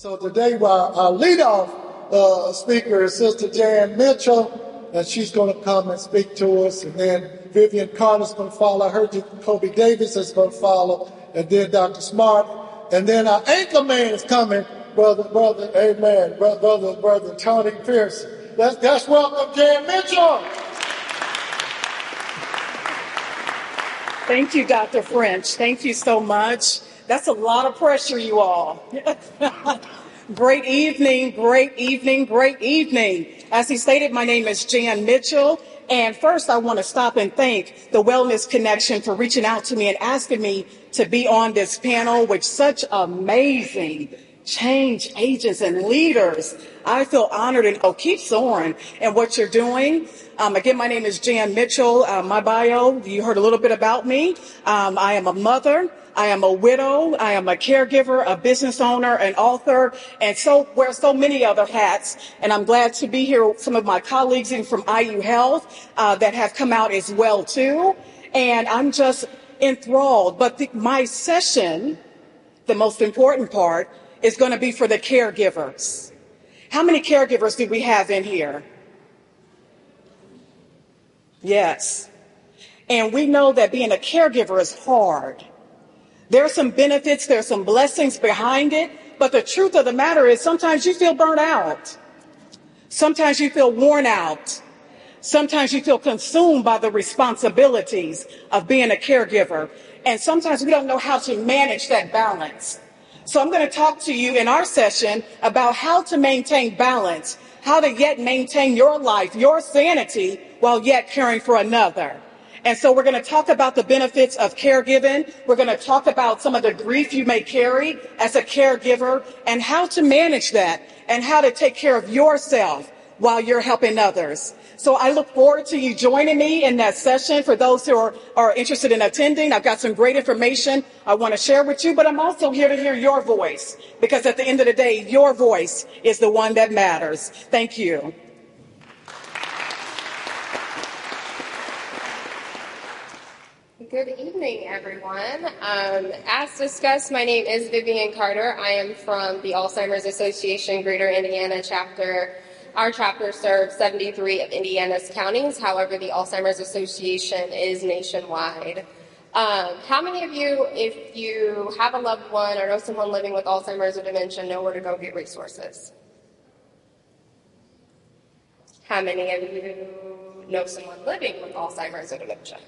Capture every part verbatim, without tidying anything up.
So today our, our leadoff uh, speaker is Sister Jan Mitchell, and she's going to come and speak to us. And then Vivian Carter is going to follow her. Kobe Davis is going to follow. And then Doctor Smart. And then our anchor man is coming, brother, brother, amen, brother, brother, brother Tony Pierce. Let's, let's welcome Jan Mitchell. Thank you, Doctor French. Thank you so much. That's a lot of pressure, you all. Great evening, great evening, great evening. As he stated, my name is Jan Mitchell. And first, I want to stop and thank the Wellness Connection for reaching out to me and asking me to be on this panel with such amazing change agents and leaders. I feel honored, and oh, keep soaring and what you're doing. Um, again, my name is Jan Mitchell. Uh, my bio, you heard a little bit about me. Um, I am a mother. I am a widow, I am a caregiver, a business owner, an author, and so wear so many other hats. And I'm glad to be here with some of my colleagues in from I U Health uh, that have come out as well too. And I'm just enthralled. But the, my session, the most important part, is going to be for the caregivers. How many caregivers do we have in here? Yes. And we know that being a caregiver is hard. There are some benefits, there are some blessings behind it, but the truth of the matter is sometimes you feel burnt out. Sometimes you feel worn out. Sometimes you feel consumed by the responsibilities of being a caregiver. And sometimes we don't know how to manage that balance. So I'm going to talk to you in our session about how to maintain balance, how to yet maintain your life, your sanity, while yet caring for another. And so we're going to talk about the benefits of caregiving. We're going to talk about some of the grief you may carry as a caregiver and how to manage that and how to take care of yourself while you're helping others. So I look forward to you joining me in that session. For those who are, are interested in attending, I've got some great information I want to share with you, but I'm also here to hear your voice, because at the end of the day, your voice is the one that matters. Thank you. Good evening, everyone. Um, as discussed, my name is Vivian Carter. I am from the Alzheimer's Association Greater Indiana chapter. Our chapter serves seventy-three of Indiana's counties. However, the Alzheimer's Association is nationwide. Um, how many of you, if you have a loved one or know someone living with Alzheimer's or dementia, know where to go get resources? How many of you know someone living with Alzheimer's or dementia?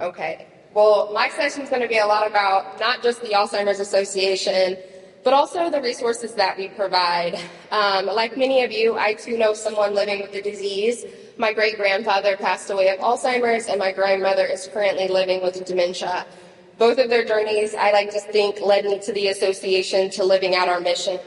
Okay, well, my session is going to be a lot about not just the Alzheimer's Association, but also the resources that we provide. Um, like many of you, I too know someone living with the disease. My great-grandfather passed away of Alzheimer's, and my grandmother is currently living with dementia. Both of their journeys, I like to think, led me to the association, to living out our mission.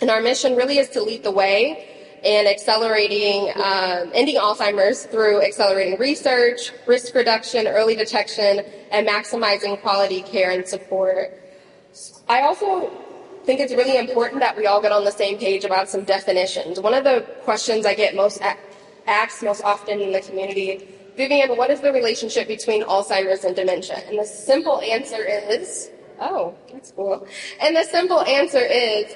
And our mission really is to lead the way and accelerating, um, ending Alzheimer's through accelerating research, risk reduction, early detection, and maximizing quality care and support. I also think it's really important that we all get on the same page about some definitions. One of the questions I get most asked most often in the community, Vivian, what is the relationship between Alzheimer's and dementia? And the simple answer is, oh, that's cool. And the simple answer is,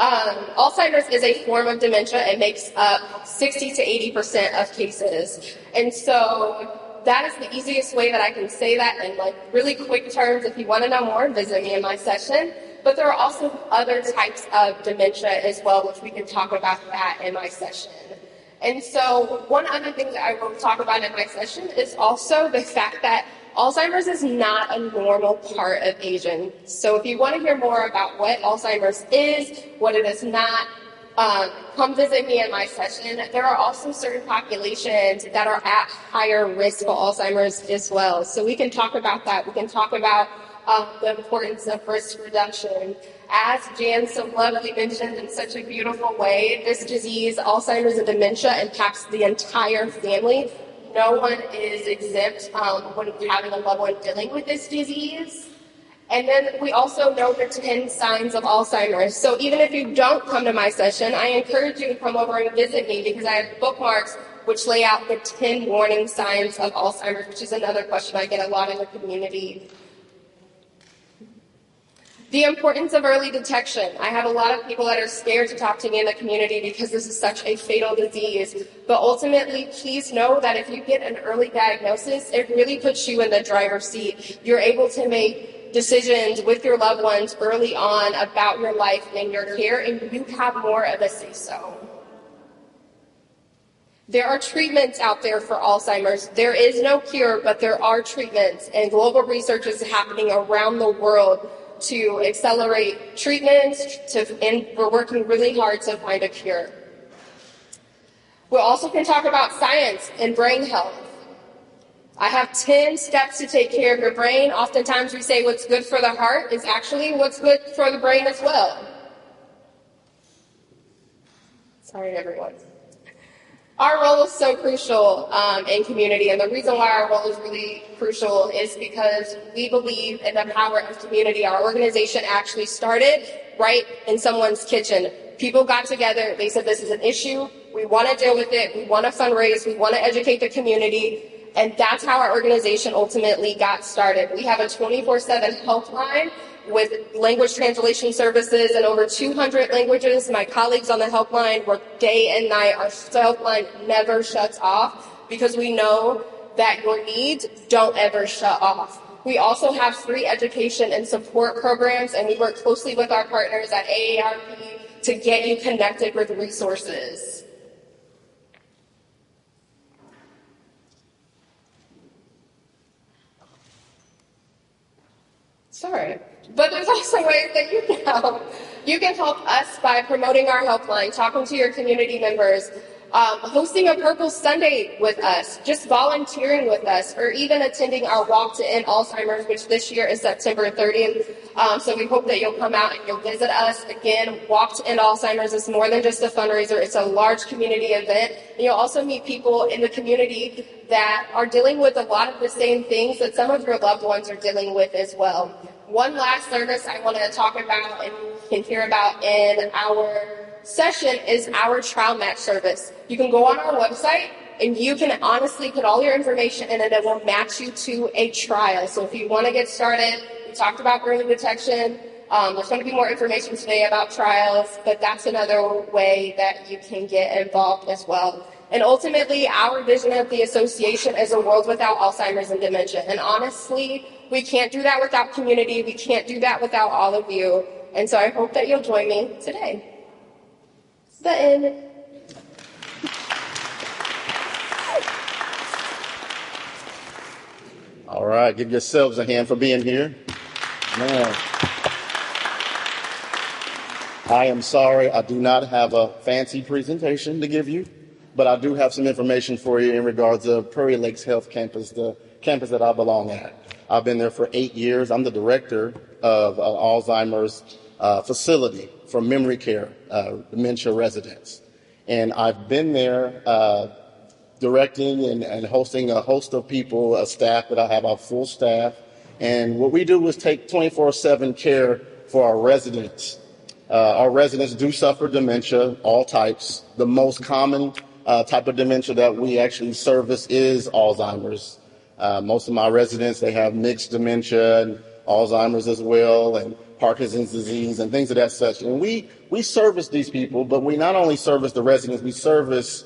Um, Alzheimer's is a form of dementia. It makes up sixty to eighty percent of cases. And so that is the easiest way that I can say that in like really quick terms. If you want to know more, visit me in my session. But there are also other types of dementia as well, which we can talk about that in my session. And so one other thing that I will talk about in my session is also the fact that Alzheimer's is not a normal part of aging. So if you want to hear more about what Alzheimer's is, what it is not, um, come visit me in my session. There are also certain populations that are at higher risk for Alzheimer's as well. So we can talk about that. We can talk about uh, the importance of risk reduction. As Jan so lovely mentioned in such a beautiful way, this disease, Alzheimer's and dementia, impacts the entire family. No one is exempt um, when having a loved one dealing with this disease. And then we also know the ten signs of Alzheimer's. So even if you don't come to my session, I encourage you to come over and visit me, because I have bookmarks which lay out the ten warning signs of Alzheimer's, which is another question I get a lot in the community. The importance of early detection. I have a lot of people that are scared to talk to me in the community because this is such a fatal disease. But ultimately, please know that if you get an early diagnosis, it really puts you in the driver's seat. You're able to make decisions with your loved ones early on about your life and your care, and you have more of a say-so. There are treatments out there for Alzheimer's. There is no cure, but there are treatments, and global research is happening around the world to accelerate treatments, to, and we're working really hard to find a cure. We also can talk about science and brain health. I have ten steps to take care of your brain. Oftentimes we say what's good for the heart is actually what's good for the brain as well. Sorry, everyone. Our role is so crucial um, in community, and the reason why our role is really crucial is because we believe in the power of community. Our organization actually started right in someone's kitchen. People got together, they said this is an issue, we want to deal with it, we want to fundraise, we want to educate the community, and that's how our organization ultimately got started. We have a twenty-four seven helpline with language translation services in over two hundred languages. My colleagues on the helpline work day and night. Our helpline never shuts off because we know that your needs don't ever shut off. We also have free education and support programs, and we work closely with our partners at A A R P to get you connected with resources. Sorry. But there's also ways that you can help. You can help us by promoting our helpline, talking to your community members, um, hosting a Purple Sunday with us, just volunteering with us, or even attending our Walk to End Alzheimer's, which this year is September thirtieth. Um, so we hope that you'll come out and you'll visit us. Again, Walk to End Alzheimer's is more than just a fundraiser. It's a large community event. And you'll also meet people in the community that are dealing with a lot of the same things that some of your loved ones are dealing with as well. One last service I want to talk about and you can hear about in our session is our trial match service. You can go on our website and you can honestly put all your information in and it will match you to a trial. So if you want to get started, we talked about early detection. Um, there's going to be more information today about trials, but that's another way that you can get involved as well. And ultimately, our vision of the association is a world without Alzheimer's and dementia. And honestly, we can't do that without community. We can't do that without all of you. And so I hope that you'll join me today. The end. All right, give yourselves a hand for being here. Man. I am sorry I do not have a fancy presentation to give you, but I do have some information for you in regards to Prairie Lakes Health Campus, the campus that I belong at. I've been there for eight years. I'm the director of uh, Alzheimer's uh, facility for memory care, uh, dementia residents. And I've been there uh, directing and, and hosting a host of people, a staff that I have, our full staff. And what we do is take twenty-four seven care for our residents. Uh, our residents do suffer dementia, all types. The most common uh, type of dementia that we actually service is Alzheimer's. Uh, most of my residents, they have mixed dementia and Alzheimer's as well and Parkinson's disease and things of that such. And we, we service these people, but we not only service the residents, we service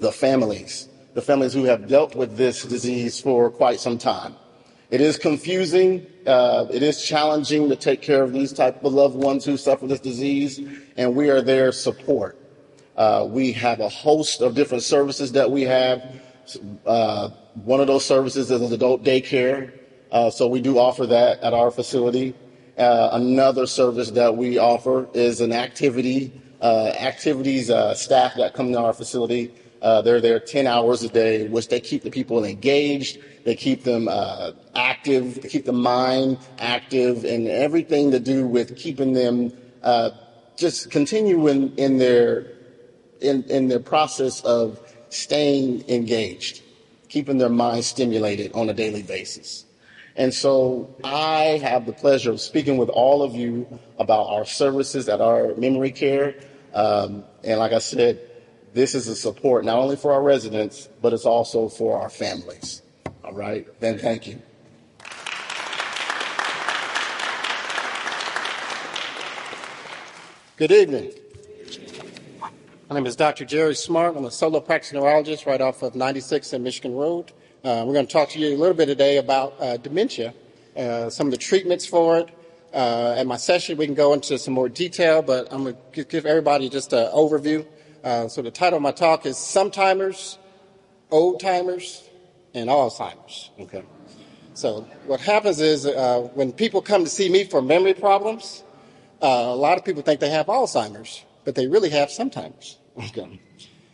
the families, the families who have dealt with this disease for quite some time. It is confusing. Uh, it is challenging to take care of these type of loved ones who suffer this disease, and we are their support. Uh, we have a host of different services that we have. Uh, one of those services is adult daycare, uh, so we do offer that at our facility. Uh, another service that we offer is an activity, uh, activities uh, staff that come to our facility. Uh, they're there ten hours a day, which they keep the people engaged, they keep them uh, active, they keep the mind active, and everything to do with keeping them uh, just continuing in their in, in their process of staying engaged, keeping their mind stimulated on a daily basis. And so I have the pleasure of speaking with all of you about our services at our memory care. Um, and like I said, this is a support not only for our residents, but it's also for our families. All right, then thank you. Good evening. My name is Doctor Jerry Smart. I'm a solo practice neurologist right off of ninety-six and Michigan Road. Uh, we're going to talk to you a little bit today about uh, dementia, uh, some of the treatments for it. Uh, at my session, we can go into some more detail, but I'm going to give everybody just an overview. Uh, so the title of my talk is Sometimers, Old Timers, and Alzheimer's. Okay. So what happens is uh, when people come to see me for memory problems, uh, a lot of people think they have Alzheimer's, but they really have Sometimers. Okay.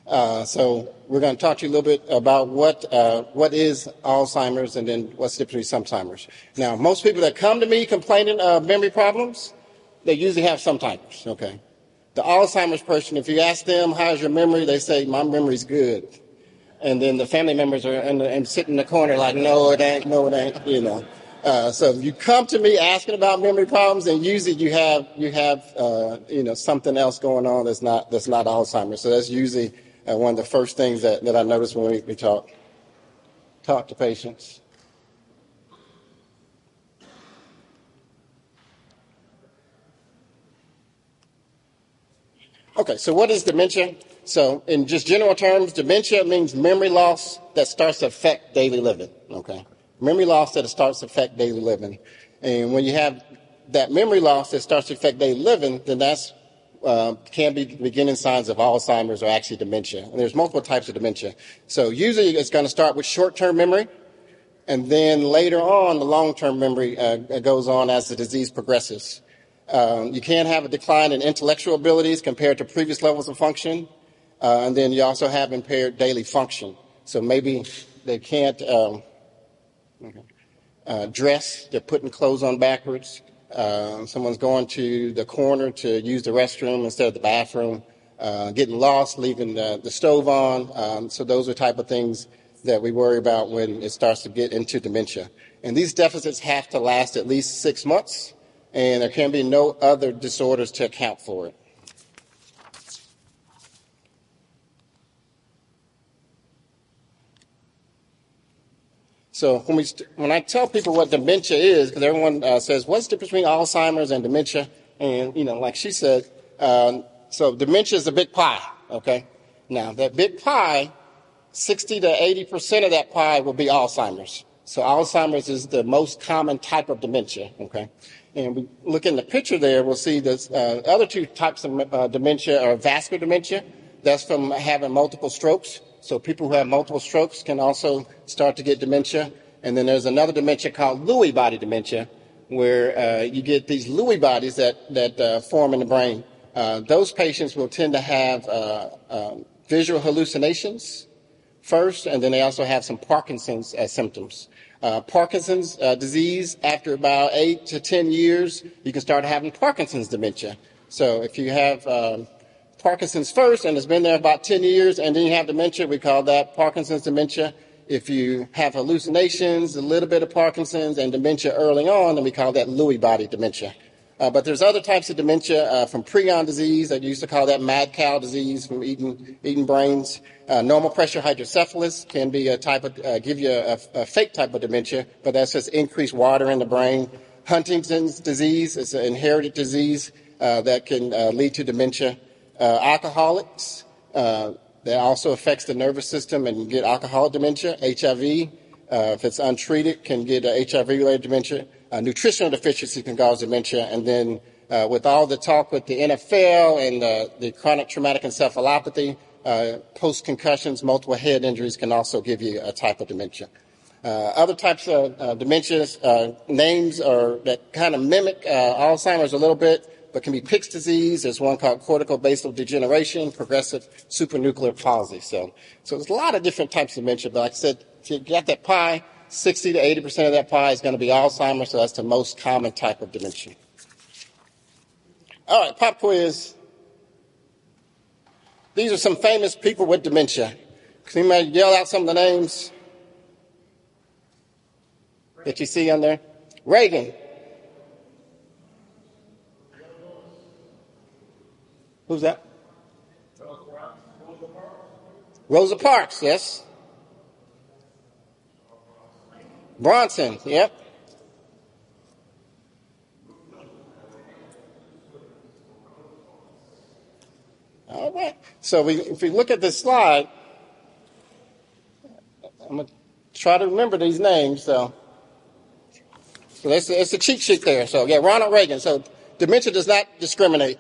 Uh, so we're going to talk to you a little bit about what uh, what is Alzheimer's and then what's the difference between Sometimers. Now, most people that come to me complaining of memory problems, they usually have Sometimers. Okay. The Alzheimer's person, if you ask them, how's your memory? They say, my memory's good. And then the family members are in the, and sitting in the corner like, no, it ain't, no, it ain't, you know. Uh, so if you come to me asking about memory problems, and usually you have you have uh, you know something else going on that's not that's not Alzheimer's. So that's usually uh, one of the first things that, that I notice when we, we talk talk to patients. Okay, so what is dementia? So in just general terms, dementia means memory loss that starts to affect daily living. Okay. Memory loss that starts to affect daily living. And when you have that memory loss that starts to affect daily living, then that's uh, can be beginning signs of Alzheimer's or actually dementia. And there's multiple types of dementia. So usually it's going to start with short-term memory, and then later on the long-term memory uh, goes on as the disease progresses. Um, you can have a decline in intellectual abilities compared to previous levels of function, uh, and then you also have impaired daily function. So maybe they can't... Um, Uh, dress, they're putting clothes on backwards. Uh, someone's going to the corner to use the restroom instead of the bathroom. Uh, getting lost, leaving the, the stove on. Um, so those are type of things that we worry about when it starts to get into dementia. And these deficits have to last at least six months, and there can be no other disorders to account for it. So when we st- when I tell people what dementia is, because everyone uh, says, what's the difference between Alzheimer's and dementia? And, you know, like she said, um, so dementia is a big pie, okay? Now, that big pie, sixty to eighty percent of that pie will be Alzheimer's. So Alzheimer's is the most common type of dementia, okay? And we look in the picture there, we'll see the uh, other two types of uh, dementia are vascular dementia. That's from having multiple strokes. So people who have multiple strokes can also start to get dementia. And then there's another dementia called Lewy body dementia, where uh, you get these Lewy bodies that, that uh, form in the brain. Uh, those patients will tend to have uh, um, visual hallucinations first, and then they also have some Parkinson's uh, symptoms. Uh, Parkinson's uh, disease, after about eight to ten years, you can start having Parkinson's dementia. So if you have... Um, Parkinson's first, and it's been there about ten years, and then you have dementia. We call that Parkinson's dementia. If you have hallucinations, a little bit of Parkinson's, and dementia early on, then we call that Lewy body dementia. Uh, but there's other types of dementia uh, from prion disease. They used to call that mad cow disease from eating eating brains. Uh, normal pressure hydrocephalus can be a type of, uh, give you a, a fake type of dementia, but that's just increased water in the brain. Huntington's disease is an inherited disease uh, that can uh, lead to dementia. Uh, alcoholics, uh, that also affects the nervous system and you get alcoholic dementia. H I V, uh, if it's untreated, can get uh, H I V-related dementia. Uh, nutritional deficiency can cause dementia. And then uh, with all the talk with the N F L and uh, the chronic traumatic encephalopathy, uh, post-concussions, multiple head injuries can also give you a type of dementia. Uh, other types of uh, dementias, uh, names are that kind of mimic uh, Alzheimer's a little bit, but can be Pick's disease. There's one called cortical basal degeneration, progressive supranuclear palsy. So, so there's a lot of different types of dementia. But like I said, if you got that pie, sixty to eighty percent of that pie is going to be Alzheimer's. So that's the most common type of dementia. All right, pop quiz. These are some famous people with dementia. Can you yell out some of the names that you see on there? Reagan. Who's that? Rosa Parks, yes. Bronson, yep. So we, if we look at this slide, I'm going to try to remember these names. So, so that's, that's the cheat sheet there. So, yeah, Ronald Reagan. So dementia does not discriminate.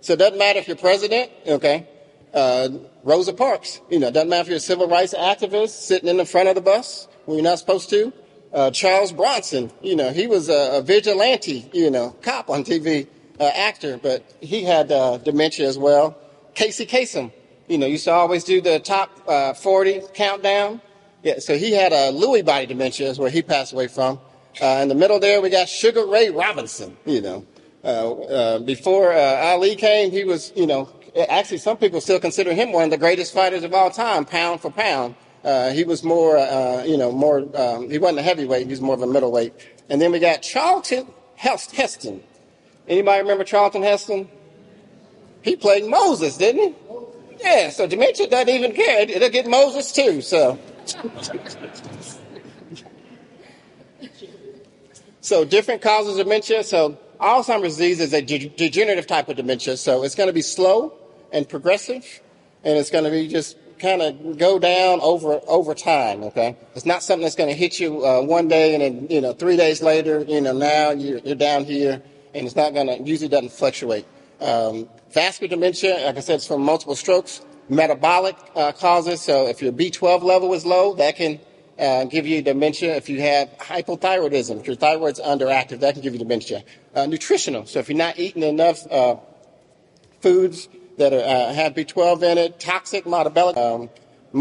So it doesn't matter if you're president, okay. Uh, Rosa Parks, you know, it doesn't matter if you're a civil rights activist sitting in the front of the bus when you're not supposed to. Uh, Charles Bronson, you know, he was a, a vigilante, you know, cop on T V, uh, actor, but he had uh, dementia as well. Casey Kasem, you know, used to always do the top uh, forty countdown. Yeah, so he had a Lewy body dementia is where he passed away from. Uh, in the middle there, we got Sugar Ray Robinson, you know. Uh, uh, before uh, Ali came, he was, you know, actually some people still consider him one of the greatest fighters of all time, pound for pound. Uh, he was more, uh, you know, more, um, he wasn't a heavyweight, he was more of a middleweight. And then we got Charlton Heston. Anybody remember Charlton Heston? He played Moses, didn't he? Yeah, so dementia doesn't even care. It'll get Moses too, so. So different causes of dementia. So Alzheimer's disease is a de- degenerative type of dementia, so it's going to be slow and progressive, and it's going to be just kind of go down over over time, okay? It's not something that's going to hit you uh, one day and then, you know, three days later, you know, now you're, you're down here, and it's not going to, usually doesn't fluctuate. Um, vascular dementia, like I said, it's from multiple strokes, metabolic uh, causes, so if your B twelve level is low, that can Uh, give you dementia. If you have hypothyroidism, if your thyroid's underactive, that can give you dementia. Uh, nutritional, so if you're not eating enough uh, foods that are, uh, have B twelve in it, toxic, metabolic, um,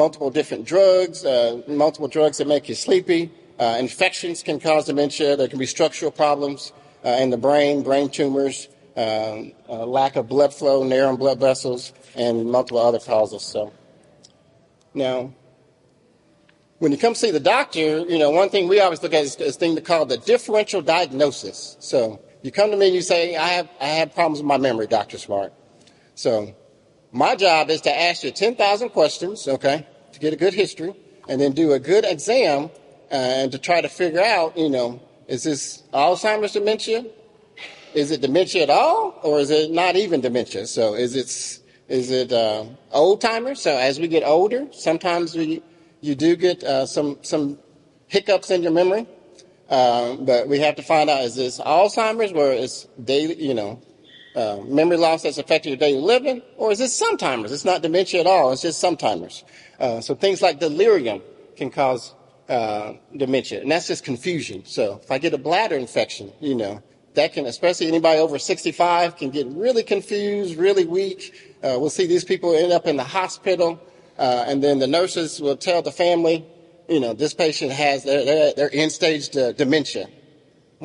multiple different drugs, uh, multiple drugs that make you sleepy. Uh, infections can cause dementia. There can be structural problems uh, in the brain, brain tumors, um, uh, lack of blood flow, narrowing blood vessels, and multiple other causes. So now, when you come see the doctor, you know, one thing we always look at is this thing called the differential diagnosis. So you come to me and you say, I have I have problems with my memory, Doctor Smart. So my job is to ask you ten thousand questions, okay, to get a good history, and then do a good exam uh, and to try to figure out, you know, is this Alzheimer's dementia? Is it dementia at all, or is it not even dementia? So is it, is it uh, old-timers? So as we get older, sometimes we... You do get uh, some some hiccups in your memory, um, but we have to find out, is this Alzheimer's where it's daily, you know, uh, memory loss that's affecting your daily living, or is this sometimers? It's not dementia at all. It's just sometimers. Uh, so things like delirium can cause uh, dementia, and that's just confusion. So if I get a bladder infection, you know, that can, especially anybody over sixty-five, can get really confused, really weak. Uh, we'll see these people end up in the hospital. Uh, and then the nurses will tell the family, you know, this patient has their, their, their end-stage uh, dementia.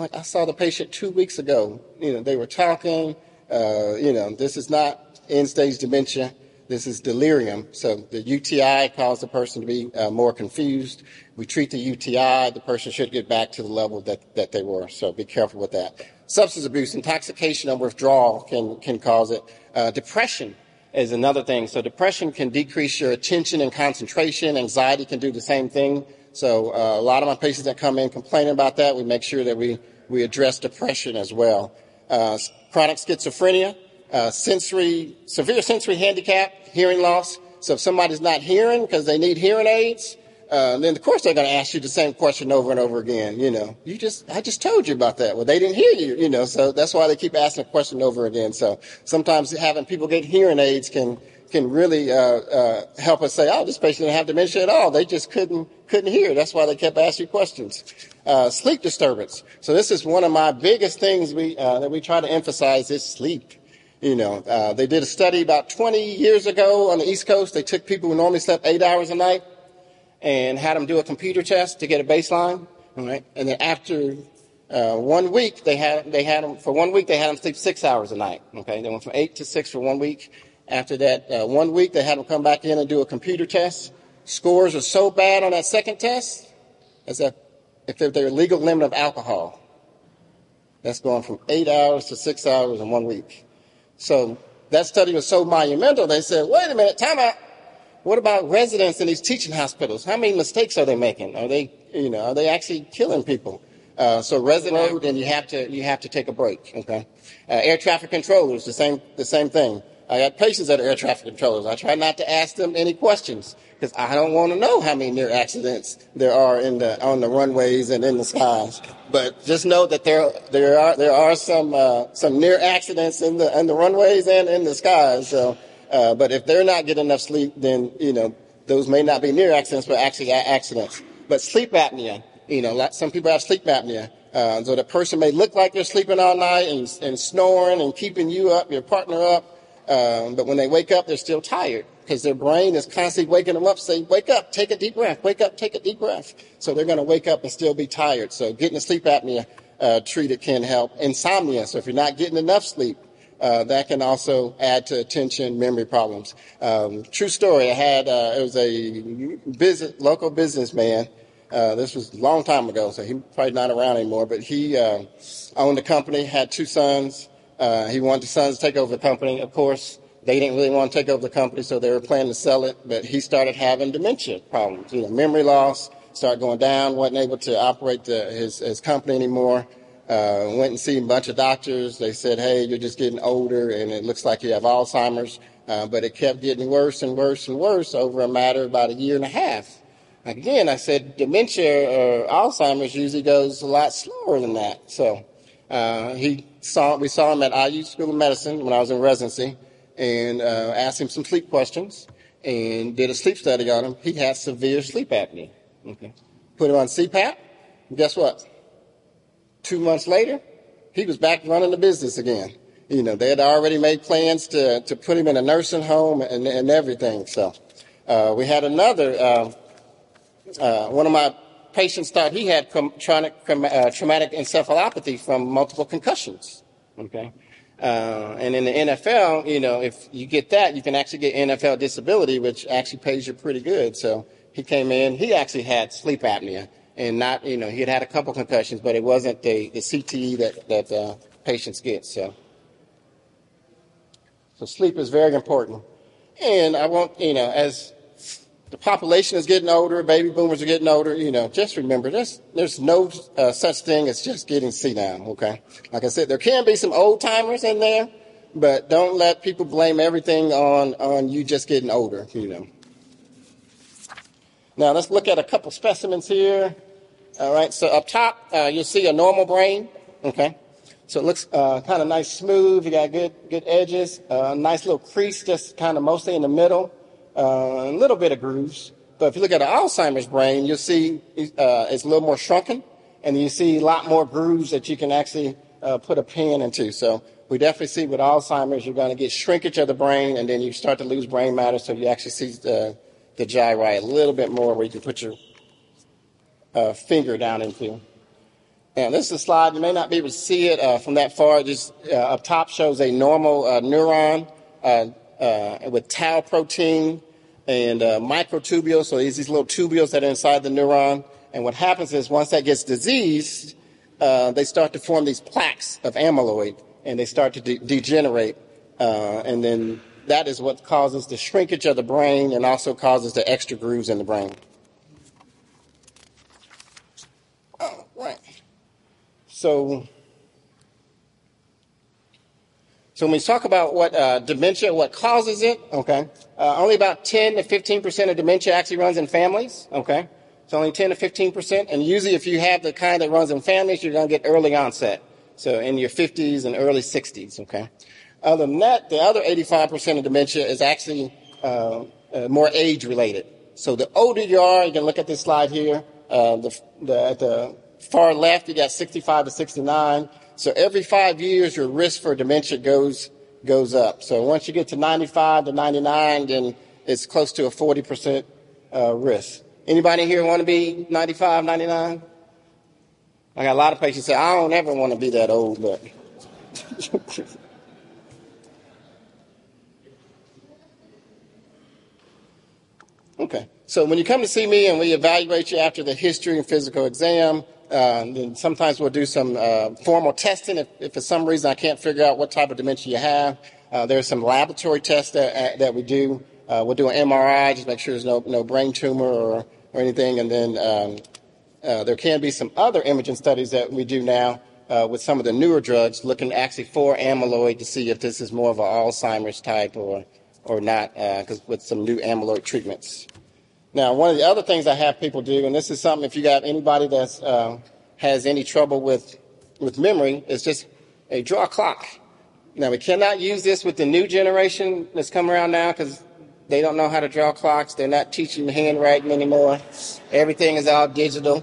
Like, I saw the patient two weeks ago. You know, they were talking. Uh, you know, this is not end-stage dementia. This is delirium. So the U T I caused the person to be uh, more confused. We treat the U T I. The person should get back to the level that, that they were. So be careful with that. Substance abuse, intoxication or withdrawal can, can cause it. Uh, depression is another thing. So depression can decrease your attention and concentration. Anxiety can do the same thing. So uh, a lot of my patients that come in complaining about that, we make sure that we, we address depression as well. Uh, chronic schizophrenia, uh, sensory, severe sensory handicap, hearing loss. So if somebody's not hearing because they need hearing aids, uh, then of course they're going to ask you the same question over and over again. You know, you just, I just told you about that. Well, they didn't hear you, you know, so that's why they keep asking the question over again. So sometimes having people get hearing aids can, can really, uh, uh, help us say, oh, this patient didn't have dementia at all. They just couldn't, couldn't hear. That's why they kept asking questions. Uh, sleep disturbance. So this is one of my biggest things we, uh, that we try to emphasize is sleep. You know, uh, they did a study about twenty years ago on the East Coast. They took people who normally slept eight hours a night and had them do a computer test to get a baseline, right? And then after uh, one week, they had they had them for one week they had them sleep six hours a night. Okay, they went from eight to six for one week. After that uh, one week, they had them come back in and do a computer test. Scores are so bad on that second test as if they're legal limit of alcohol. That's going from eight hours to six hours in one week. So that study was so monumental. They said, "Wait a minute, time out." What about residents in these teaching hospitals? How many mistakes are they making? Are they, you know, are they actually killing people? Uh, so resident, and you have to, you have to take a break. Okay. Uh, air traffic control is the same, the same thing. I got patients that are air traffic controllers. I try not to ask them any questions because I don't want to know how many near accidents there are in the on the runways and in the skies. But just know that there there are there are some uh, some near accidents in the in the runways and in the skies. So, uh, but if they're not getting enough sleep, then you know those may not be near accidents, but actually accidents. But sleep apnea, you know, some people have sleep apnea. Uh, so the person may look like they're sleeping all night and, and snoring and keeping you up, your partner up. Um, but when they wake up, they're still tired because their brain is constantly waking them up, saying, wake up, take a deep breath, wake up, take a deep breath. So they're going to wake up and still be tired. So getting the sleep apnea uh, treated can help. Insomnia, so if you're not getting enough sleep, uh, that can also add to attention, memory problems. Um, true story, I had, uh, it was a business, local businessman. Uh, this was a long time ago, so he's probably not around anymore, but he uh, owned a company, had two sons. Uh, he wanted the sons to take over the company. Of course, they didn't really want to take over the company, so they were planning to sell it. But he started having dementia problems, you know, memory loss, started going down, wasn't able to operate the, his, his company anymore. Uh, went and seen a bunch of doctors. They said, hey, you're just getting older, and it looks like you have Alzheimer's. Uh, but it kept getting worse and worse and worse over a matter of about a year and a half. Again, I said dementia or Alzheimer's usually goes a lot slower than that. So uh, he... Saw, we saw him at I U School of Medicine when I was in residency and uh, asked him some sleep questions and did a sleep study on him. He had severe sleep apnea. Okay. Put him on C PAP. And guess what? Two months later, he was back running the business again. You know, they had already made plans to, to put him in a nursing home and, and everything. So uh, we had another, uh, uh, one of my patients thought he had chronic uh, traumatic encephalopathy from multiple concussions. Okay, uh, and in the N F L, you know, if you get that, you can actually get N F L disability, which actually pays you pretty good. So he came in. He actually had sleep apnea, and not, you know, he had had a couple concussions, but it wasn't the, the C T E that that uh, patients get. So, so sleep is very important, and I won't, you know, as the population is getting older, baby boomers are getting older, you know, just remember, there's, there's no uh, such thing as just getting senile, okay? Like I said, there can be some old-timers in there, but don't let people blame everything on, on you just getting older, you know. Now, let's look at a couple specimens here. All right, so up top, uh, you'll see a normal brain, okay? So it looks uh, kind of nice, smooth. You got good, good edges, uh, nice little crease just kind of mostly in the middle. Uh, a little bit of grooves, but if you look at an Alzheimer's brain, you'll see uh, it's a little more shrunken, and you see a lot more grooves that you can actually uh, put a pin into. So we definitely see with Alzheimer's, you're going to get shrinkage of the brain, and then you start to lose brain matter, so you actually see the, the gyri a little bit more where you can put your uh, finger down into. And this is a slide. You may not be able to see it uh, from that far. Just uh, up top shows a normal uh, neuron uh, uh, with tau protein and uh, microtubules, so these, these little tubules that are inside the neuron. And what happens is once that gets diseased, uh, they start to form these plaques of amyloid, and they start to de- degenerate. Uh, and then that is what causes the shrinkage of the brain and also causes the extra grooves in the brain. All right. So... So when we talk about what uh, dementia, what causes it, okay, uh, only about ten to fifteen percent of dementia actually runs in families, okay? It's only ten to fifteen percent, and usually if you have the kind that runs in families, you're going to get early onset, so in your fifties and early sixties, okay? Other than that, the other eighty-five percent of dementia is actually uh, uh, more age-related. So the older you are, you can look at this slide here, uh, the, the, at the far left, you got sixty-five to sixty-nine. So every five years, your risk for dementia goes goes up. So once you get to ninety-five to ninety-nine, then it's close to a forty percent uh, risk. Anybody here want to be ninety-five, ninety-nine? I got a lot of patients say, I don't ever want to be that old, but... Okay. So when you come to see me and we evaluate you after the history and physical exam... Uh, then sometimes we'll do some uh, formal testing if, if for some reason I can't figure out what type of dementia you have. Uh, there's some laboratory tests that uh, that we do. Uh, we'll do an M R I, just make sure there's no, no brain tumor or, or anything. And then um, uh, there can be some other imaging studies that we do now uh, with some of the newer drugs, looking actually for amyloid to see if this is more of an Alzheimer's type or or not, because uh, with some new amyloid treatments. Now, one of the other things I have people do, and this is something if you got anybody that's uh, has any trouble with with memory, is just hey, draw a clock. Now, we cannot use this with the new generation that's come around now because they don't know how to draw clocks. They're not teaching handwriting anymore. Everything is all digital.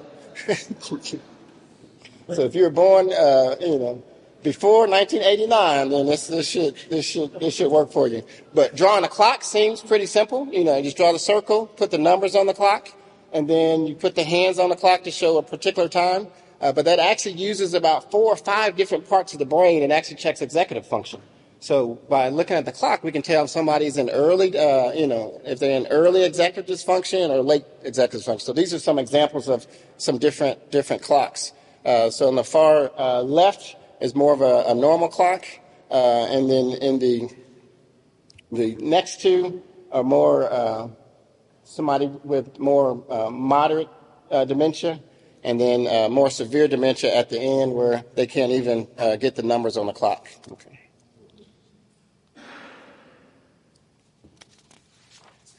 So if you were born, uh, you know, before nineteen eighty-nine, then this, this should this should this should work for you. But drawing a clock seems pretty simple. You know, you just draw the circle, put the numbers on the clock, and then you put the hands on the clock to show a particular time. Uh, but that actually uses about four or five different parts of the brain and actually checks executive function. So by looking at the clock, we can tell if somebody's in early, uh, you know, if they're in early executive dysfunction or late executive dysfunction. So these are some examples of some different different clocks. Uh, so on the far uh, left is more of a, a normal clock, uh, and then in the the next two are more uh, somebody with more uh, moderate uh, dementia. And then uh, more severe dementia at the end where they can't even uh, get the numbers on the clock. Okay.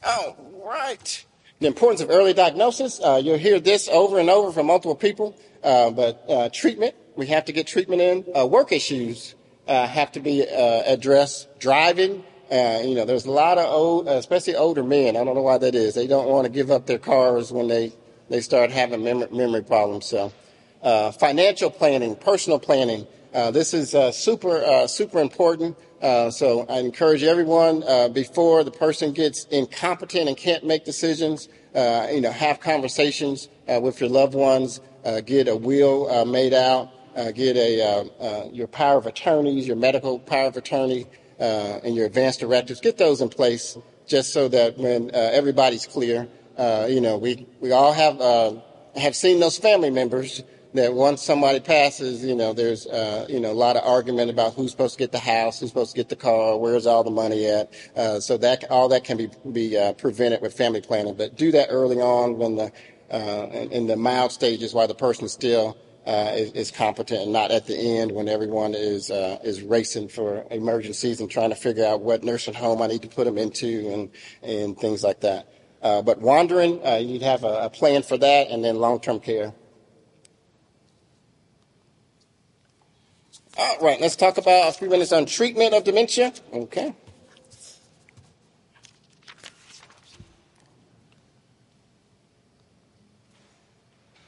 All right. The importance of early diagnosis. Uh, you'll hear this over and over from multiple people. Uh, but uh, treatment, we have to get treatment in. Uh, work issues uh, have to be uh, addressed. Driving. Uh, you know, there's a lot of old, especially older men. I don't know why that is. They don't want to give up their cars when they... They start having mem- memory problems. So, uh, financial planning, personal planning. Uh, this is uh, super, uh, super important. Uh, so I encourage everyone uh, before the person gets incompetent and can't make decisions, uh, you know, have conversations uh, with your loved ones. Uh, get a will uh, made out. Uh, get a uh, uh, your power of attorneys, your medical power of attorney, uh, and your advance directives. Get those in place just so that when uh, everybody's clear. Uh, you know, we, we all have uh, have seen those family members that once somebody passes, you know, there's, uh, you know, a lot of argument about who's supposed to get the house, who's supposed to get the car, where's all the money at. Uh, so that all that can be be uh, prevented with family planning. But do that early on when the uh, in, in the mild stages while the person still uh, is, is competent and not at the end when everyone is uh, is racing for emergencies and trying to figure out what nursing home I need to put them into and, and things like that. Uh, but wandering, uh, you'd have a, a plan for that, and then long-term care. All right, let's talk about a few minutes on treatment of dementia. Okay.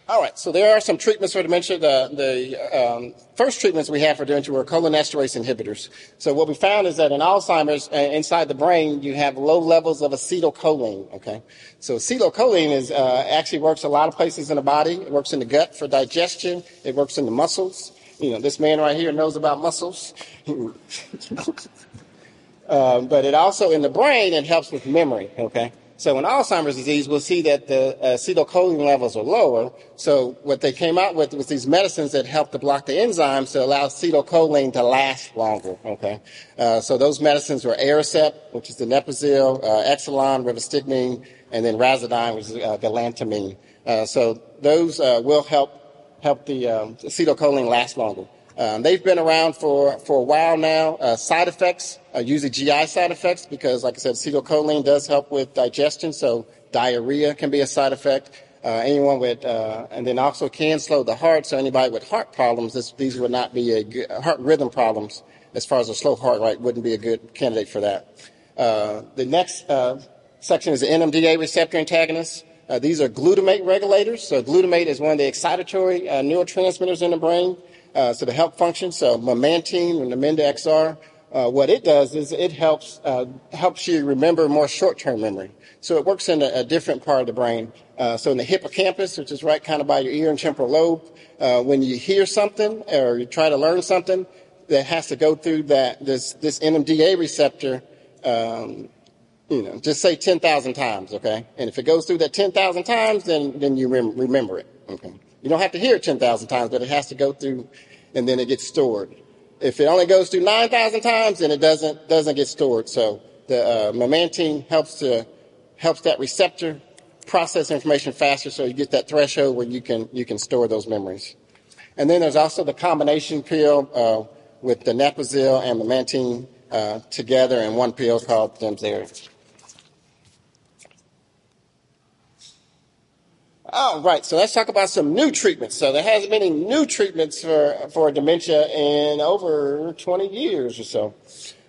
All right, so there are some treatments for dementia. The, the um, first treatments we had for dementia were cholinesterase inhibitors. So what we found is that in Alzheimer's, uh, inside the brain, you have low levels of acetylcholine, okay? So acetylcholine is uh, actually works a lot of places in the body. It works in the gut for digestion. It works in the muscles. You know, this man right here knows about muscles. um, but it also, in the brain, it helps with memory, okay? So in Alzheimer's disease, we'll see that the acetylcholine levels are lower. So what they came out with was these medicines that help to block the enzymes to allow acetylcholine to last longer, okay? Uh, so those medicines were Aricept, which is Donepezil, uh, Exelon, Rivastigmine, and then Razadyne, which is uh, Galantamine. Uh, so those uh, will help help the um, acetylcholine last longer. Um, they've been around for, for a while now. Uh, side effects are usually G I side effects because, like I said, acetylcholine does help with digestion, so diarrhea can be a side effect. Uh, anyone with, uh, and then also can slow the heart, so anybody with heart problems, this, these would not be a good, heart rhythm problems as far as a slow heart rate wouldn't be a good candidate for that. Uh, the next uh, section is the N M D A receptor antagonists. Uh, these are glutamate regulators, so glutamate is one of the excitatory uh, neurotransmitters in the brain. Uh, so the help function, so memantine and Namenda X R, uh, what it does is it helps uh, helps you remember more short-term memory. So it works in a, a different part of the brain. Uh, so in the hippocampus, which is right kind of by your ear and temporal lobe, uh, when you hear something or you try to learn something, that has to go through that this this N M D A receptor. Um, you know, just say ten thousand times, okay? And if it goes through that ten thousand times, then then you rem- remember it, okay? You don't have to hear it ten thousand times, but it has to go through, and then it gets stored. If it only goes through nine thousand times, then it doesn't doesn't get stored. So the uh, memantine helps to helps that receptor process information faster, so you get that threshold where you can you can store those memories. And then there's also the combination pill uh, with the Donepezil and memantine uh, together in one pill called Namzaric. All right, so let's talk about some new treatments. So there hasn't been any new treatments for, for dementia in over twenty years or so.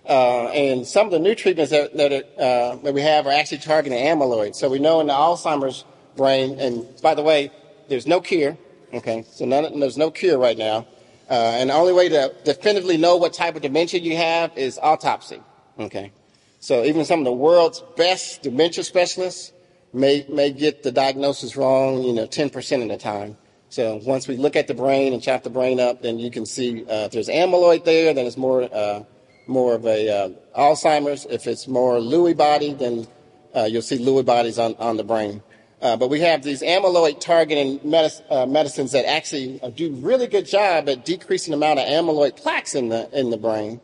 Uh, and some of the new treatments that, that, uh, that we have are actually targeting amyloid. So we know in the Alzheimer's brain, and by the way, there's no cure, okay? So none, there's no cure right now. Uh, and the only way to definitively know what type of dementia you have is autopsy, okay? So even some of the world's best dementia specialists may may get the diagnosis wrong, you know, ten percent of the time. So once we look at the brain and chop the brain up, then you can see uh, if there's amyloid there, then it's more uh, more of a uh, Alzheimer's. If it's more Lewy body, then uh, you'll see Lewy bodies on, on the brain. Uh, but we have these amyloid-targeting medic- uh, medicines that actually do really good job at decreasing the amount of amyloid plaques in the in the brain.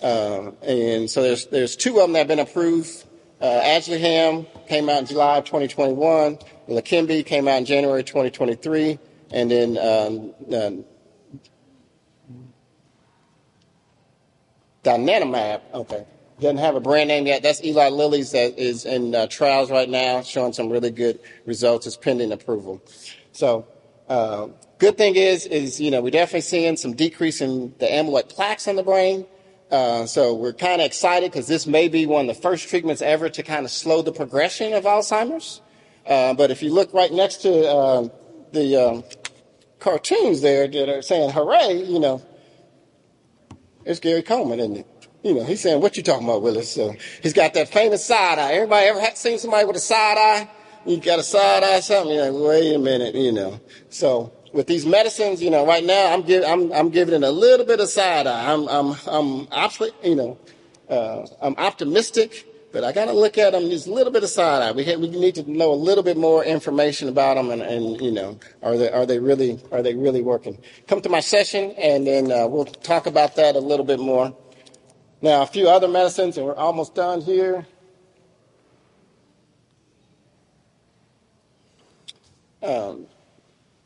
Uh, and so there's there's two of them that have been approved. Uh, Aduhelm came out in July of twenty twenty-one. Leqembi came out in January twenty twenty-three. And then um, uh, Donanemab, okay, doesn't have a brand name yet. That's Eli Lilly's that is in uh, trials right now, showing some really good results. It's pending approval. So uh, good thing is, is, you know, we're definitely seeing some decrease in the amyloid plaques in the brain. Uh, so we're kind of excited because this may be one of the first treatments ever to kind of slow the progression of Alzheimer's. Uh, but if you look right next to uh, the um, cartoons there that are saying, hooray, you know, it's Gary Coleman, isn't it? You know, he's saying, what you talking about, Willis? So he's got that famous side eye. Everybody ever had seen somebody with a side eye? You got a side eye or something? You're like, wait a minute, you know. So with these medicines, you know, right now I'm giving I'm I'm giving it a little bit of side eye. I'm I'm I'm opti- you know, uh, I'm optimistic, but I gotta look at them just a little bit of side eye. We ha- we need to know a little bit more information about them, and, and you know, are they are they really are they really working? Come to my session, and then uh, we'll talk about that a little bit more. Now, a few other medicines, and we're almost done here. Um.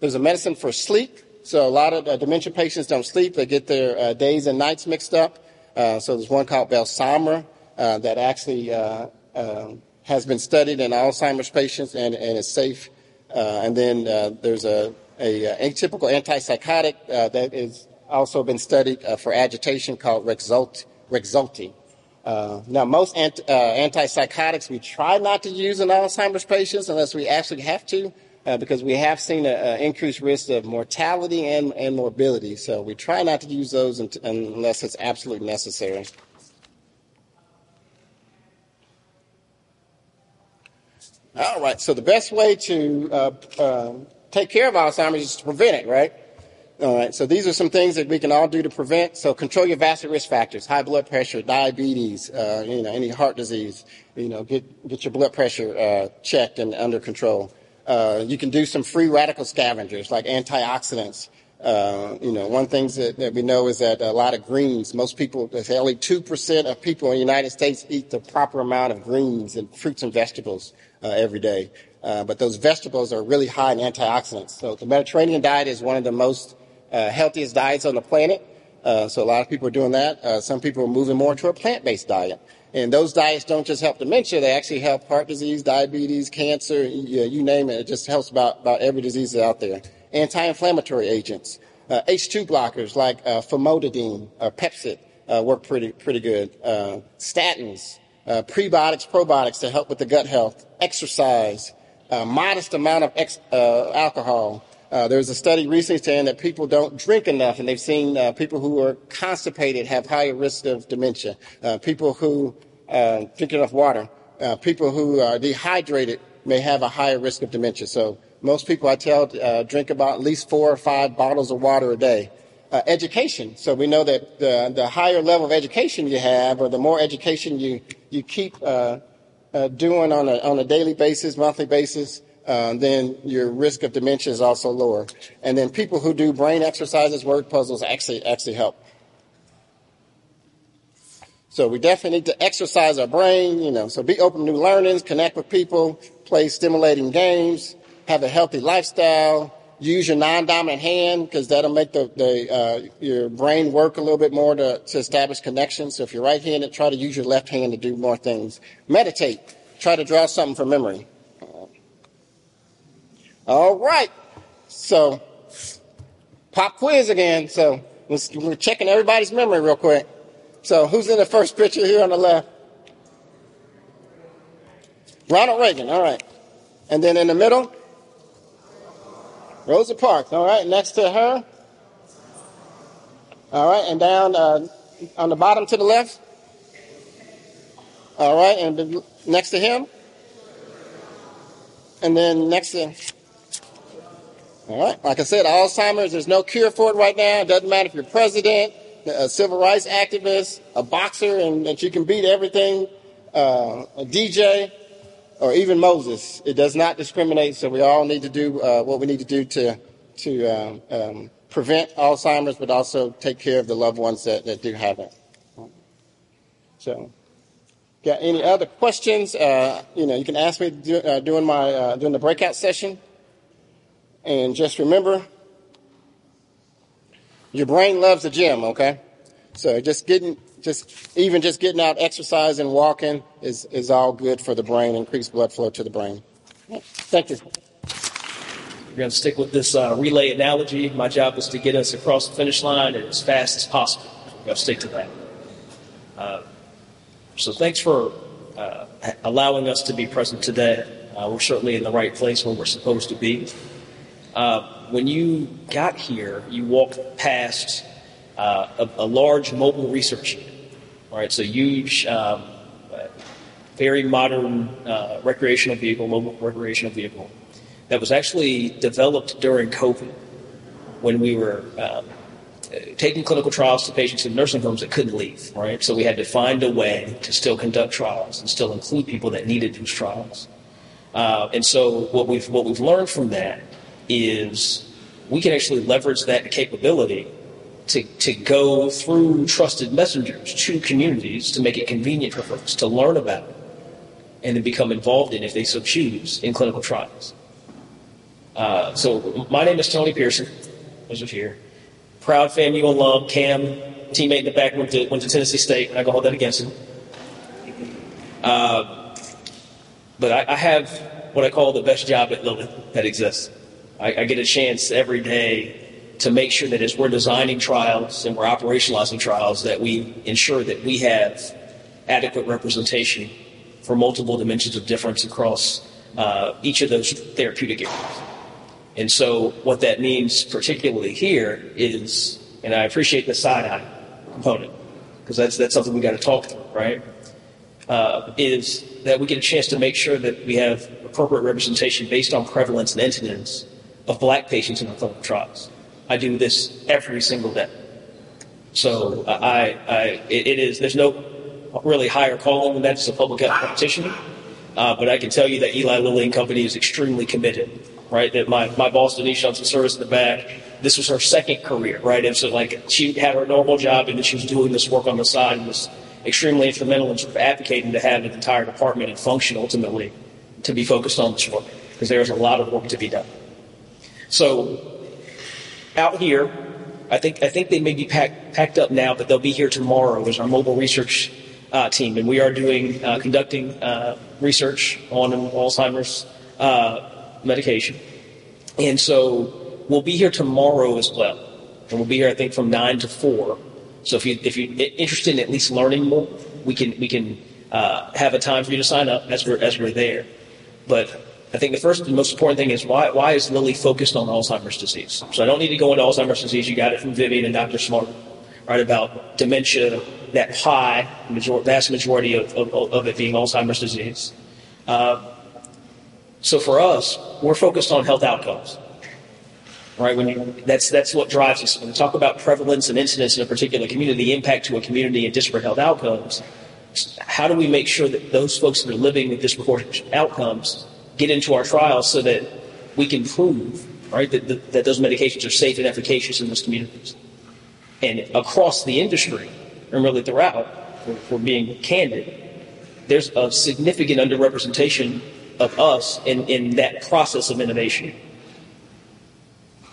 There's a medicine for sleep. So a lot of uh, dementia patients don't sleep. They get their uh, days and nights mixed up. Uh, so there's one called Belsomra uh, that actually uh, uh, has been studied in Alzheimer's patients and, and is safe. Uh, and then uh, there's a, a, a atypical antipsychotic uh, that is also been studied uh, for agitation called Rexulti. Rexulti. Uh, now, most anti, uh, antipsychotics we try not to use in Alzheimer's patients unless we actually have to. Uh, because we have seen an increased risk of mortality and, and morbidity. So we try not to use those t- unless it's absolutely necessary. All right, so the best way to uh, uh, take care of Alzheimer's is to prevent it, right? All right, so these are some things that we can all do to prevent. So control your vascular risk factors, high blood pressure, diabetes, uh, you know, any heart disease. You know, get, get your blood pressure uh, checked and under control. Uh, you can do some free radical scavengers like antioxidants. Uh, you know, one thing that, that we know is that a lot of greens, most people, only two percent of people in the United States eat the proper amount of greens and fruits and vegetables uh, every day. Uh, but those vegetables are really high in antioxidants. So the Mediterranean diet is one of the most uh, healthiest diets on the planet. Uh, so a lot of people are doing that. Uh, some people are moving more to a plant-based diet. And those diets don't just help dementia, they actually help heart disease, diabetes, cancer, you, you name it. It just helps about, about every disease out there. Anti-inflammatory agents, uh, H two blockers like uh, famotidine or Pepcid uh, work pretty pretty good. Uh, statins, uh, prebiotics, probiotics to help with the gut health, exercise, uh, modest amount of ex- uh, alcohol. Uh, there was a study recently saying that people don't drink enough, and they've seen uh, people who are constipated have higher risk of dementia. Uh, people who uh, drink enough water, uh, people who are dehydrated may have a higher risk of dementia. So most people I tell uh, drink about at least four or five bottles of water a day. Uh, education. So we know that the, the higher level of education you have, or the more education you you keep uh, uh, doing on a on a daily basis, monthly basis. Uh, then your risk of dementia is also lower. And then people who do brain exercises, word puzzles actually actually help. So we definitely need to exercise our brain, you know. So be open to new learnings, connect with people, play stimulating games, have a healthy lifestyle, Use your non-dominant hand because that'll make the, the uh, your brain work a little bit more to, to establish connections. So if you're right-handed, try to use your left hand to do more things. Meditate. Try to draw something from memory. All right. So pop quiz again. So we're checking everybody's memory real quick. So who's in the first picture here on the left? Ronald Reagan. All right. And then in the middle? Rosa Parks, all right, next to her. All right, and down uh, on the bottom to the left. All right, and next to him. And then next to, all right, like I said, Alzheimer's, there's no cure for it right now. It doesn't matter if you're president, a civil rights activist, a boxer, and that you can beat everything, uh, a D J. Or even Moses, it does not discriminate. So we all need to do uh, what we need to do to to um, um, prevent Alzheimer's, but also take care of the loved ones that, that do have it. So, got any other questions? Uh, you know, you can ask me do, uh, during my uh, during the breakout session. And just remember, your brain loves the gym. Okay, so just getting. Just even just getting out, exercising, walking is, is all good for the brain, increased blood flow to the brain. Thank you. We're going to stick with this uh, relay analogy. My job is to get us across the finish line as fast as possible. We're going to stick to that. Uh, so thanks for uh, allowing us to be present today. Uh, we're certainly in the right place where we're supposed to be. Uh, when you got here, you walked past uh, a, a large mobile research unit. All right, so huge, um, very modern uh, recreational vehicle, mobile recreational vehicle that was actually developed during COVID when we were um, taking clinical trials to patients in nursing homes that couldn't leave. Right, so we had to find a way to still conduct trials and still include people that needed those trials. Uh, and so what we've what we've learned from that is we can actually leverage that capability to to go through trusted messengers to communities to make it convenient for folks to learn about it and then become involved in, if they so choose, in clinical trials. Uh, so my name is Tony Pearson, as you hear. Proud FAMU alum, Cam, teammate in the back, went to, went to Tennessee State. I'm not going to hold that against him. Uh, but I, I have what I call the best job at Lilly that exists. I, I get a chance every day to make sure that as we're designing trials and we're operationalizing trials, that we ensure that we have adequate representation for multiple dimensions of difference across uh, each of those therapeutic areas. And so what that means particularly here is, and I appreciate the side-eye component, because that's, that's something we got to talk through, right, uh, is that we get a chance to make sure that we have appropriate representation based on prevalence and incidence of black patients in our clinical trials. I do this every single day. So uh, I, I, it, it is, there's no really higher calling than that. It's a public health practitioner. Uh, but I can tell you that Eli Lilly and Company is extremely committed, right? That my, my boss, Denise Johnson Service in the back, this was her second career, right? And so like she had her normal job and then she was doing this work on the side and was extremely instrumental in sort of advocating to have an entire department and function ultimately to be focused on this work because there's a lot of work to be done. So, out here, I think I think they may be pack, packed up now, but they'll be here tomorrow as our mobile research uh, team, and we are doing uh, conducting uh, research on Alzheimer's uh, medication. And so we'll be here tomorrow as well, and we'll be here I think from nine to four. So if you if you're interested in at least learning more, we can we can uh, have a time for you to sign up as we're as we're there, but. I think the first and most important thing is why why is Lilly focused on Alzheimer's disease? So I don't need to go into Alzheimer's disease. You got it from Vivian and Doctor Smart, right, about dementia, that high, major, vast majority of, of, of it being Alzheimer's disease. Uh, so for us, we're focused on health outcomes, right? When you, that's, that's what drives us. When we talk about prevalence and incidence in a particular community, the impact to a community and disparate health outcomes, how do we make sure that those folks that are living with disproportionate outcomes get into our trials so that we can prove, right, that, that, that those medications are safe and efficacious in those communities. And across the industry, and really throughout, if we're being candid, there's a significant underrepresentation of us in, in that process of innovation.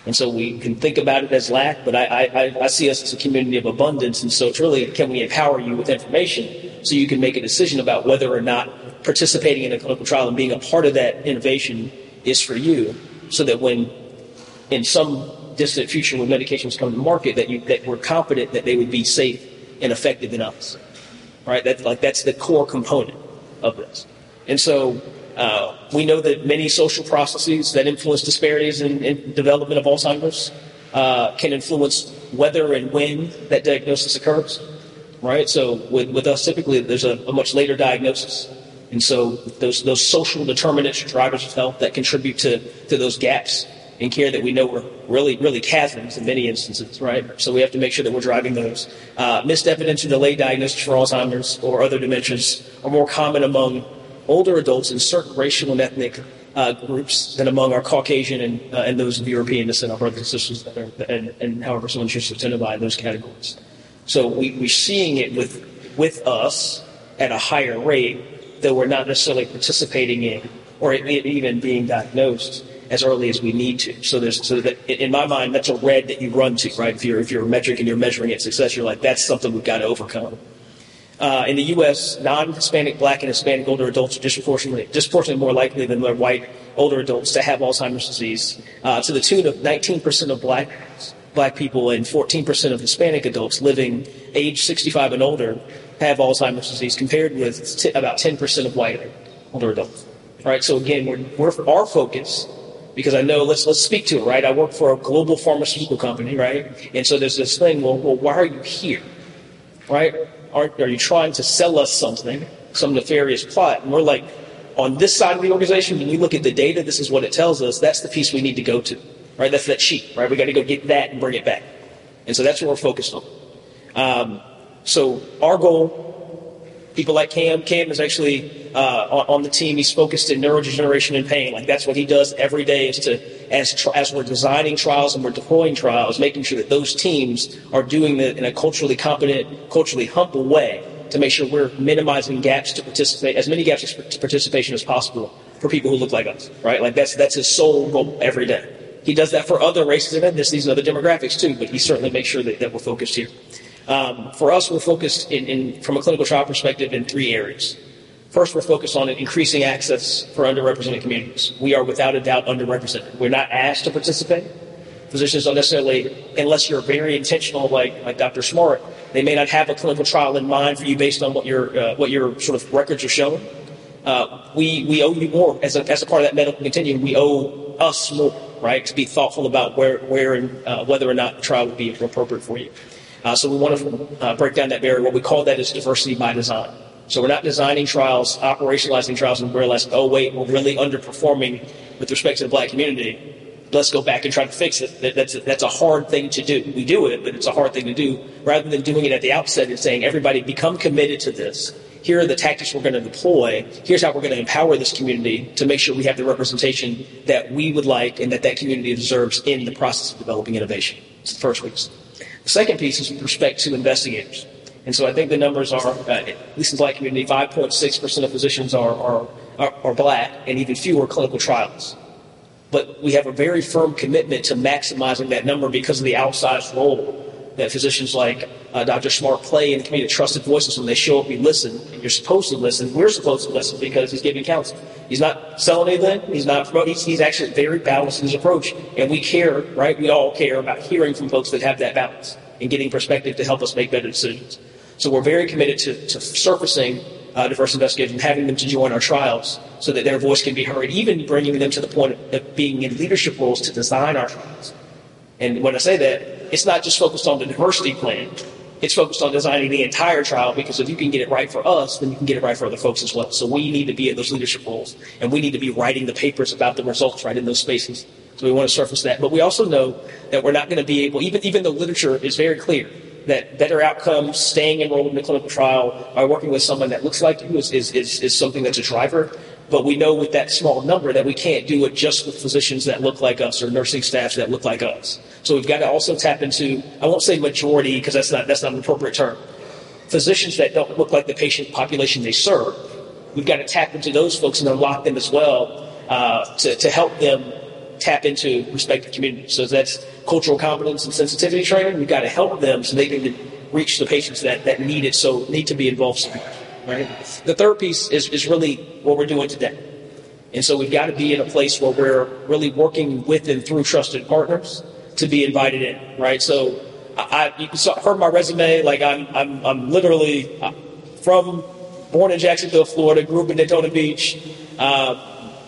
And so we can think about it as lack, but I, I, I see us as a community of abundance. And so it's really, can we empower you with information so you can make a decision about whether or not participating in a clinical trial and being a part of that innovation is for you, so that when in some distant future when medications come to market, that you, that we're confident that they would be safe and effective in us. Right? That's like, that's the core component of this. And so Uh, we know that many social processes that influence disparities in, in development of Alzheimer's uh, can influence whether and when that diagnosis occurs, right? So with, with us, typically, there's a, a much later diagnosis. And so those those social determinants, drivers of health, that contribute to, to those gaps in care that we know were really, really chasms in many instances, right? So we have to make sure that we're driving those. Uh, missed evidence or delayed diagnosis for Alzheimer's or other dementias are more common among older adults in certain racial and ethnic uh, groups than among our Caucasian and, uh, and those of European descent, our brothers and sisters, that are, and, and however someone should identify those categories. So we, we're seeing it with with us at a higher rate, though we're not necessarily participating in or it, it even being diagnosed as early as we need to. So there's so that in my mind, that's a red that you run to, right? If you're if you're a metric and you're measuring its success, you're like, that's something we've got to overcome. Uh, in the U S, non-Hispanic, Black, and Hispanic older adults are disproportionately, disproportionately more likely than their white older adults to have Alzheimer's disease, uh, to the tune of nineteen percent of Black Black people and fourteen percent of Hispanic adults living age sixty-five and older have Alzheimer's disease, compared with t- about ten percent of white older adults. All right. So again, we're, we're our focus, because I know let's let's speak to it. Right. I work for a global pharmaceutical company. Right. And so there's this thing. Well, well, why are you here? Right. Are, are you trying to sell us something, some nefarious plot? And we're like, on this side of the organization, when you look at the data, this is what it tells us. That's the piece we need to go to, right? That's that sheet, right? We got to go get that and bring it back. And so that's what we're focused on. Um, so our goal, people like Cam, Cam is actually uh, on, on the team. He's focused in neurodegeneration and pain. Like, that's what he does every day, is to, as, tr- as we're designing trials and we're deploying trials, making sure that those teams are doing that in a culturally competent, culturally humble way, to make sure we're minimizing gaps to participate, as many gaps to participation as possible for people who look like us, right? Like, that's that's his sole goal every day. He does that for other races and ethnicities and other demographics too, but he certainly makes sure that, that we're focused here. Um, for us, we're focused in, in from a clinical trial perspective in three areas. First, we're focused on increasing access for underrepresented communities. We are without a doubt underrepresented. We're not asked to participate. Physicians don't necessarily, unless you're very intentional, like like Doctor Smart, they may not have a clinical trial in mind for you based on what your uh, what your sort of records are showing. Uh, we we owe you more as a as a part of that medical continuum. We owe us more, right, to be thoughtful about where where and uh, whether or not the trial would be appropriate for you. Uh, so we want to uh, break down that barrier. What we call that is diversity by design. So we're not designing trials, operationalizing trials, and realizing, oh, wait, we're really underperforming with respect to the Black community. Let's go back and try to fix it. That's a, that's a hard thing to do. We do it, but it's a hard thing to do. Rather than doing it at the outset and saying, everybody, become committed to this. Here are the tactics we're going to deploy. Here's how we're going to empower this community to make sure we have the representation that we would like and that that community deserves in the process of developing innovation. It's the first piece. The second piece is with respect to investigators. And so I think the numbers are, uh, at least in the Black community, five point six percent of physicians are, are, are, are Black, and even fewer clinical trials. But we have a very firm commitment to maximizing that number because of the outsized role that physicians like uh, Doctor Smart play in the community of trusted voices. When they show up, you listen, and you're supposed to listen. We're supposed to listen because he's giving counsel. He's not selling anything. He's not promoting. He's, he's actually very balanced in his approach. And we care, right? We all care about hearing from folks that have that balance and getting perspective to help us make better decisions. So we're very committed to, to surfacing Uh, diverse investigators and having them to join our trials so that their voice can be heard, even bringing them to the point of, of being in leadership roles to design our trials. And when I say that, it's not just focused on the diversity plan. It's focused on designing the entire trial, because if you can get it right for us, then you can get it right for other folks as well. So we need to be in those leadership roles, and we need to be writing the papers about the results right in those spaces. So we want to surface that. But we also know that we're not going to be able, even, even though literature is very clear, that better outcomes, staying enrolled in a clinical trial, by working with someone that looks like you is, is, is, is something that's a driver. But we know with that small number that we can't do it just with physicians that look like us or nursing staffs that look like us. So we've got to also tap into, I won't say majority because that's not, that's not an appropriate term, physicians that don't look like the patient population they serve. We've got to tap into those folks and unlock them as well uh, to, to help them tap into respective communities. So that's cultural competence and sensitivity training. We've got to help them so they can reach the patients that, that need it, so need to be involved. Right? The third piece is, is really what we're doing today. And so we've got to be in a place where we're really working with and through trusted partners to be invited in, right? So I, you heard my resume, like I'm, I'm, I'm literally from, born in Jacksonville, Florida, grew up in Daytona Beach. Uh,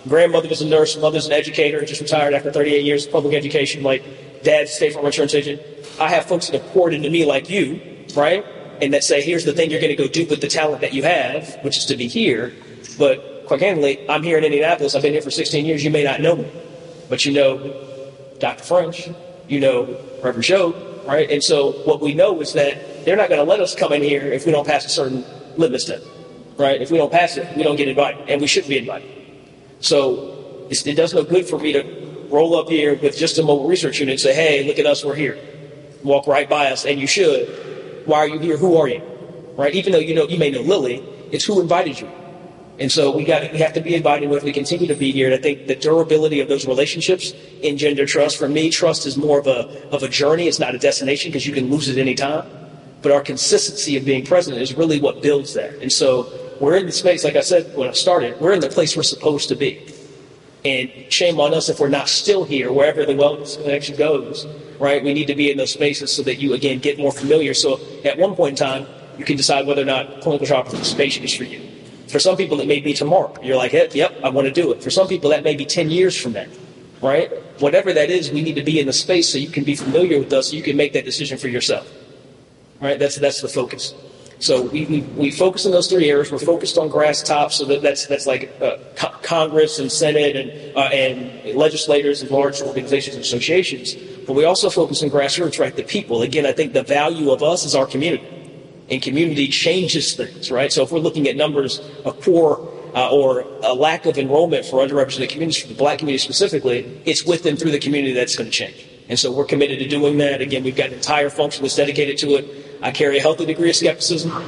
grandmother was a nurse, mother's an educator, just retired after thirty-eight years of public education. Like, dad's a state farm insurance agent. I have folks that have poured into me like you, right? And that say, here's the thing you're going to go do with the talent that you have, which is to be here. But quite candidly, I'm here in Indianapolis. I've been here for sixteen years. You may not know me, but you know Doctor French, you know Reverend Joe, right? And so what we know is that they're not going to let us come in here if we don't pass a certain litmus test, right? If we don't pass it, we don't get invited, and we shouldn't be invited. So it's, it does no good for me to roll up here with just a mobile research unit and say, hey, look at us, we're here. Walk right by us, and you should. Why are you here? Who are you? Right? Even though you know you may know Lily, it's who invited you. And so we got we have to be invited if we continue to be here. And I think the durability of those relationships engender trust. For me, trust is more of a of a journey. It's not a destination, because you can lose it any time. But our consistency of being present is really what builds that. And so we're in the space, like I said when I started, we're in the place we're supposed to be. And shame on us if we're not still here, wherever the Wellness Connection goes, right? We need to be in those spaces so that you, again, get more familiar. So at one point in time, you can decide whether or not clinical trial participation is for you. For some people, it may be tomorrow. You're like, hey, yep, I want to do it. For some people, that may be ten years from now, right? Whatever that is, we need to be in the space so you can be familiar with us, so you can make that decision for yourself, right? That's that's the focus. So we, we, we focus on those three areas. We're focused on grass tops, so that that's that's like uh, co- Congress and Senate and uh, and legislators and large organizations and associations. But we also focus on grassroots, right? The people. Again, I think the value of us is our community, and community changes things, right? So if we're looking at numbers of poor uh, or a lack of enrollment for underrepresented communities, for the Black community specifically, it's with and through the community that's going to change. And so we're committed to doing that. Again, we've got an entire function that's dedicated to it. I carry a healthy degree of skepticism uh,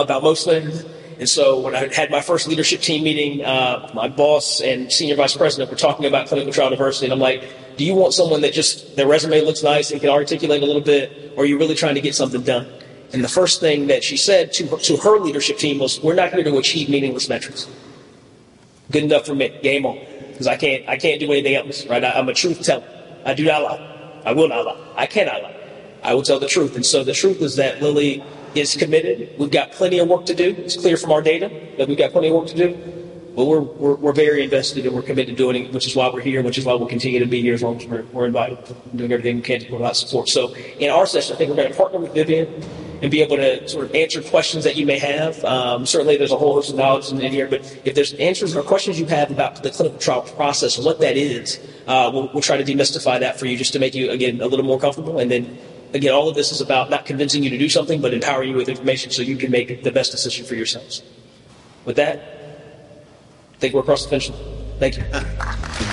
about most things. And so when I had my first leadership team meeting, uh, my boss and senior vice president were talking about clinical trial diversity. And I'm like, do you want someone that just, their resume looks nice and can articulate a little bit, or are you really trying to get something done? And the first thing that she said to her, to her leadership team was, we're not here to achieve meaningless metrics. Good enough for me. Game on. Because I can't, I can't do anything else, right? I, I'm a truth teller. I do not lie. I will not lie. I cannot lie. I will tell the truth. And so the truth is that Lily is committed. We've got plenty of work to do. It's clear from our data that we've got plenty of work to do. But we're we're, we're very invested, and we're committed to doing it, which is why we're here, which is why we'll continue to be here as long as we're, we're invited, doing everything we can to provide support. So in our session, I think we're going to partner with Vivian and be able to sort of answer questions that you may have. Um, certainly there's a whole host of knowledge in here, but if there's answers or questions you have about the clinical trial process and what that is, uh, we'll, we'll try to demystify that for you, just to make you, again, a little more comfortable. And then, again, all of this is about not convincing you to do something, but empowering you with information so you can make the best decision for yourselves. With that, I think we're across the finish line. Thank you.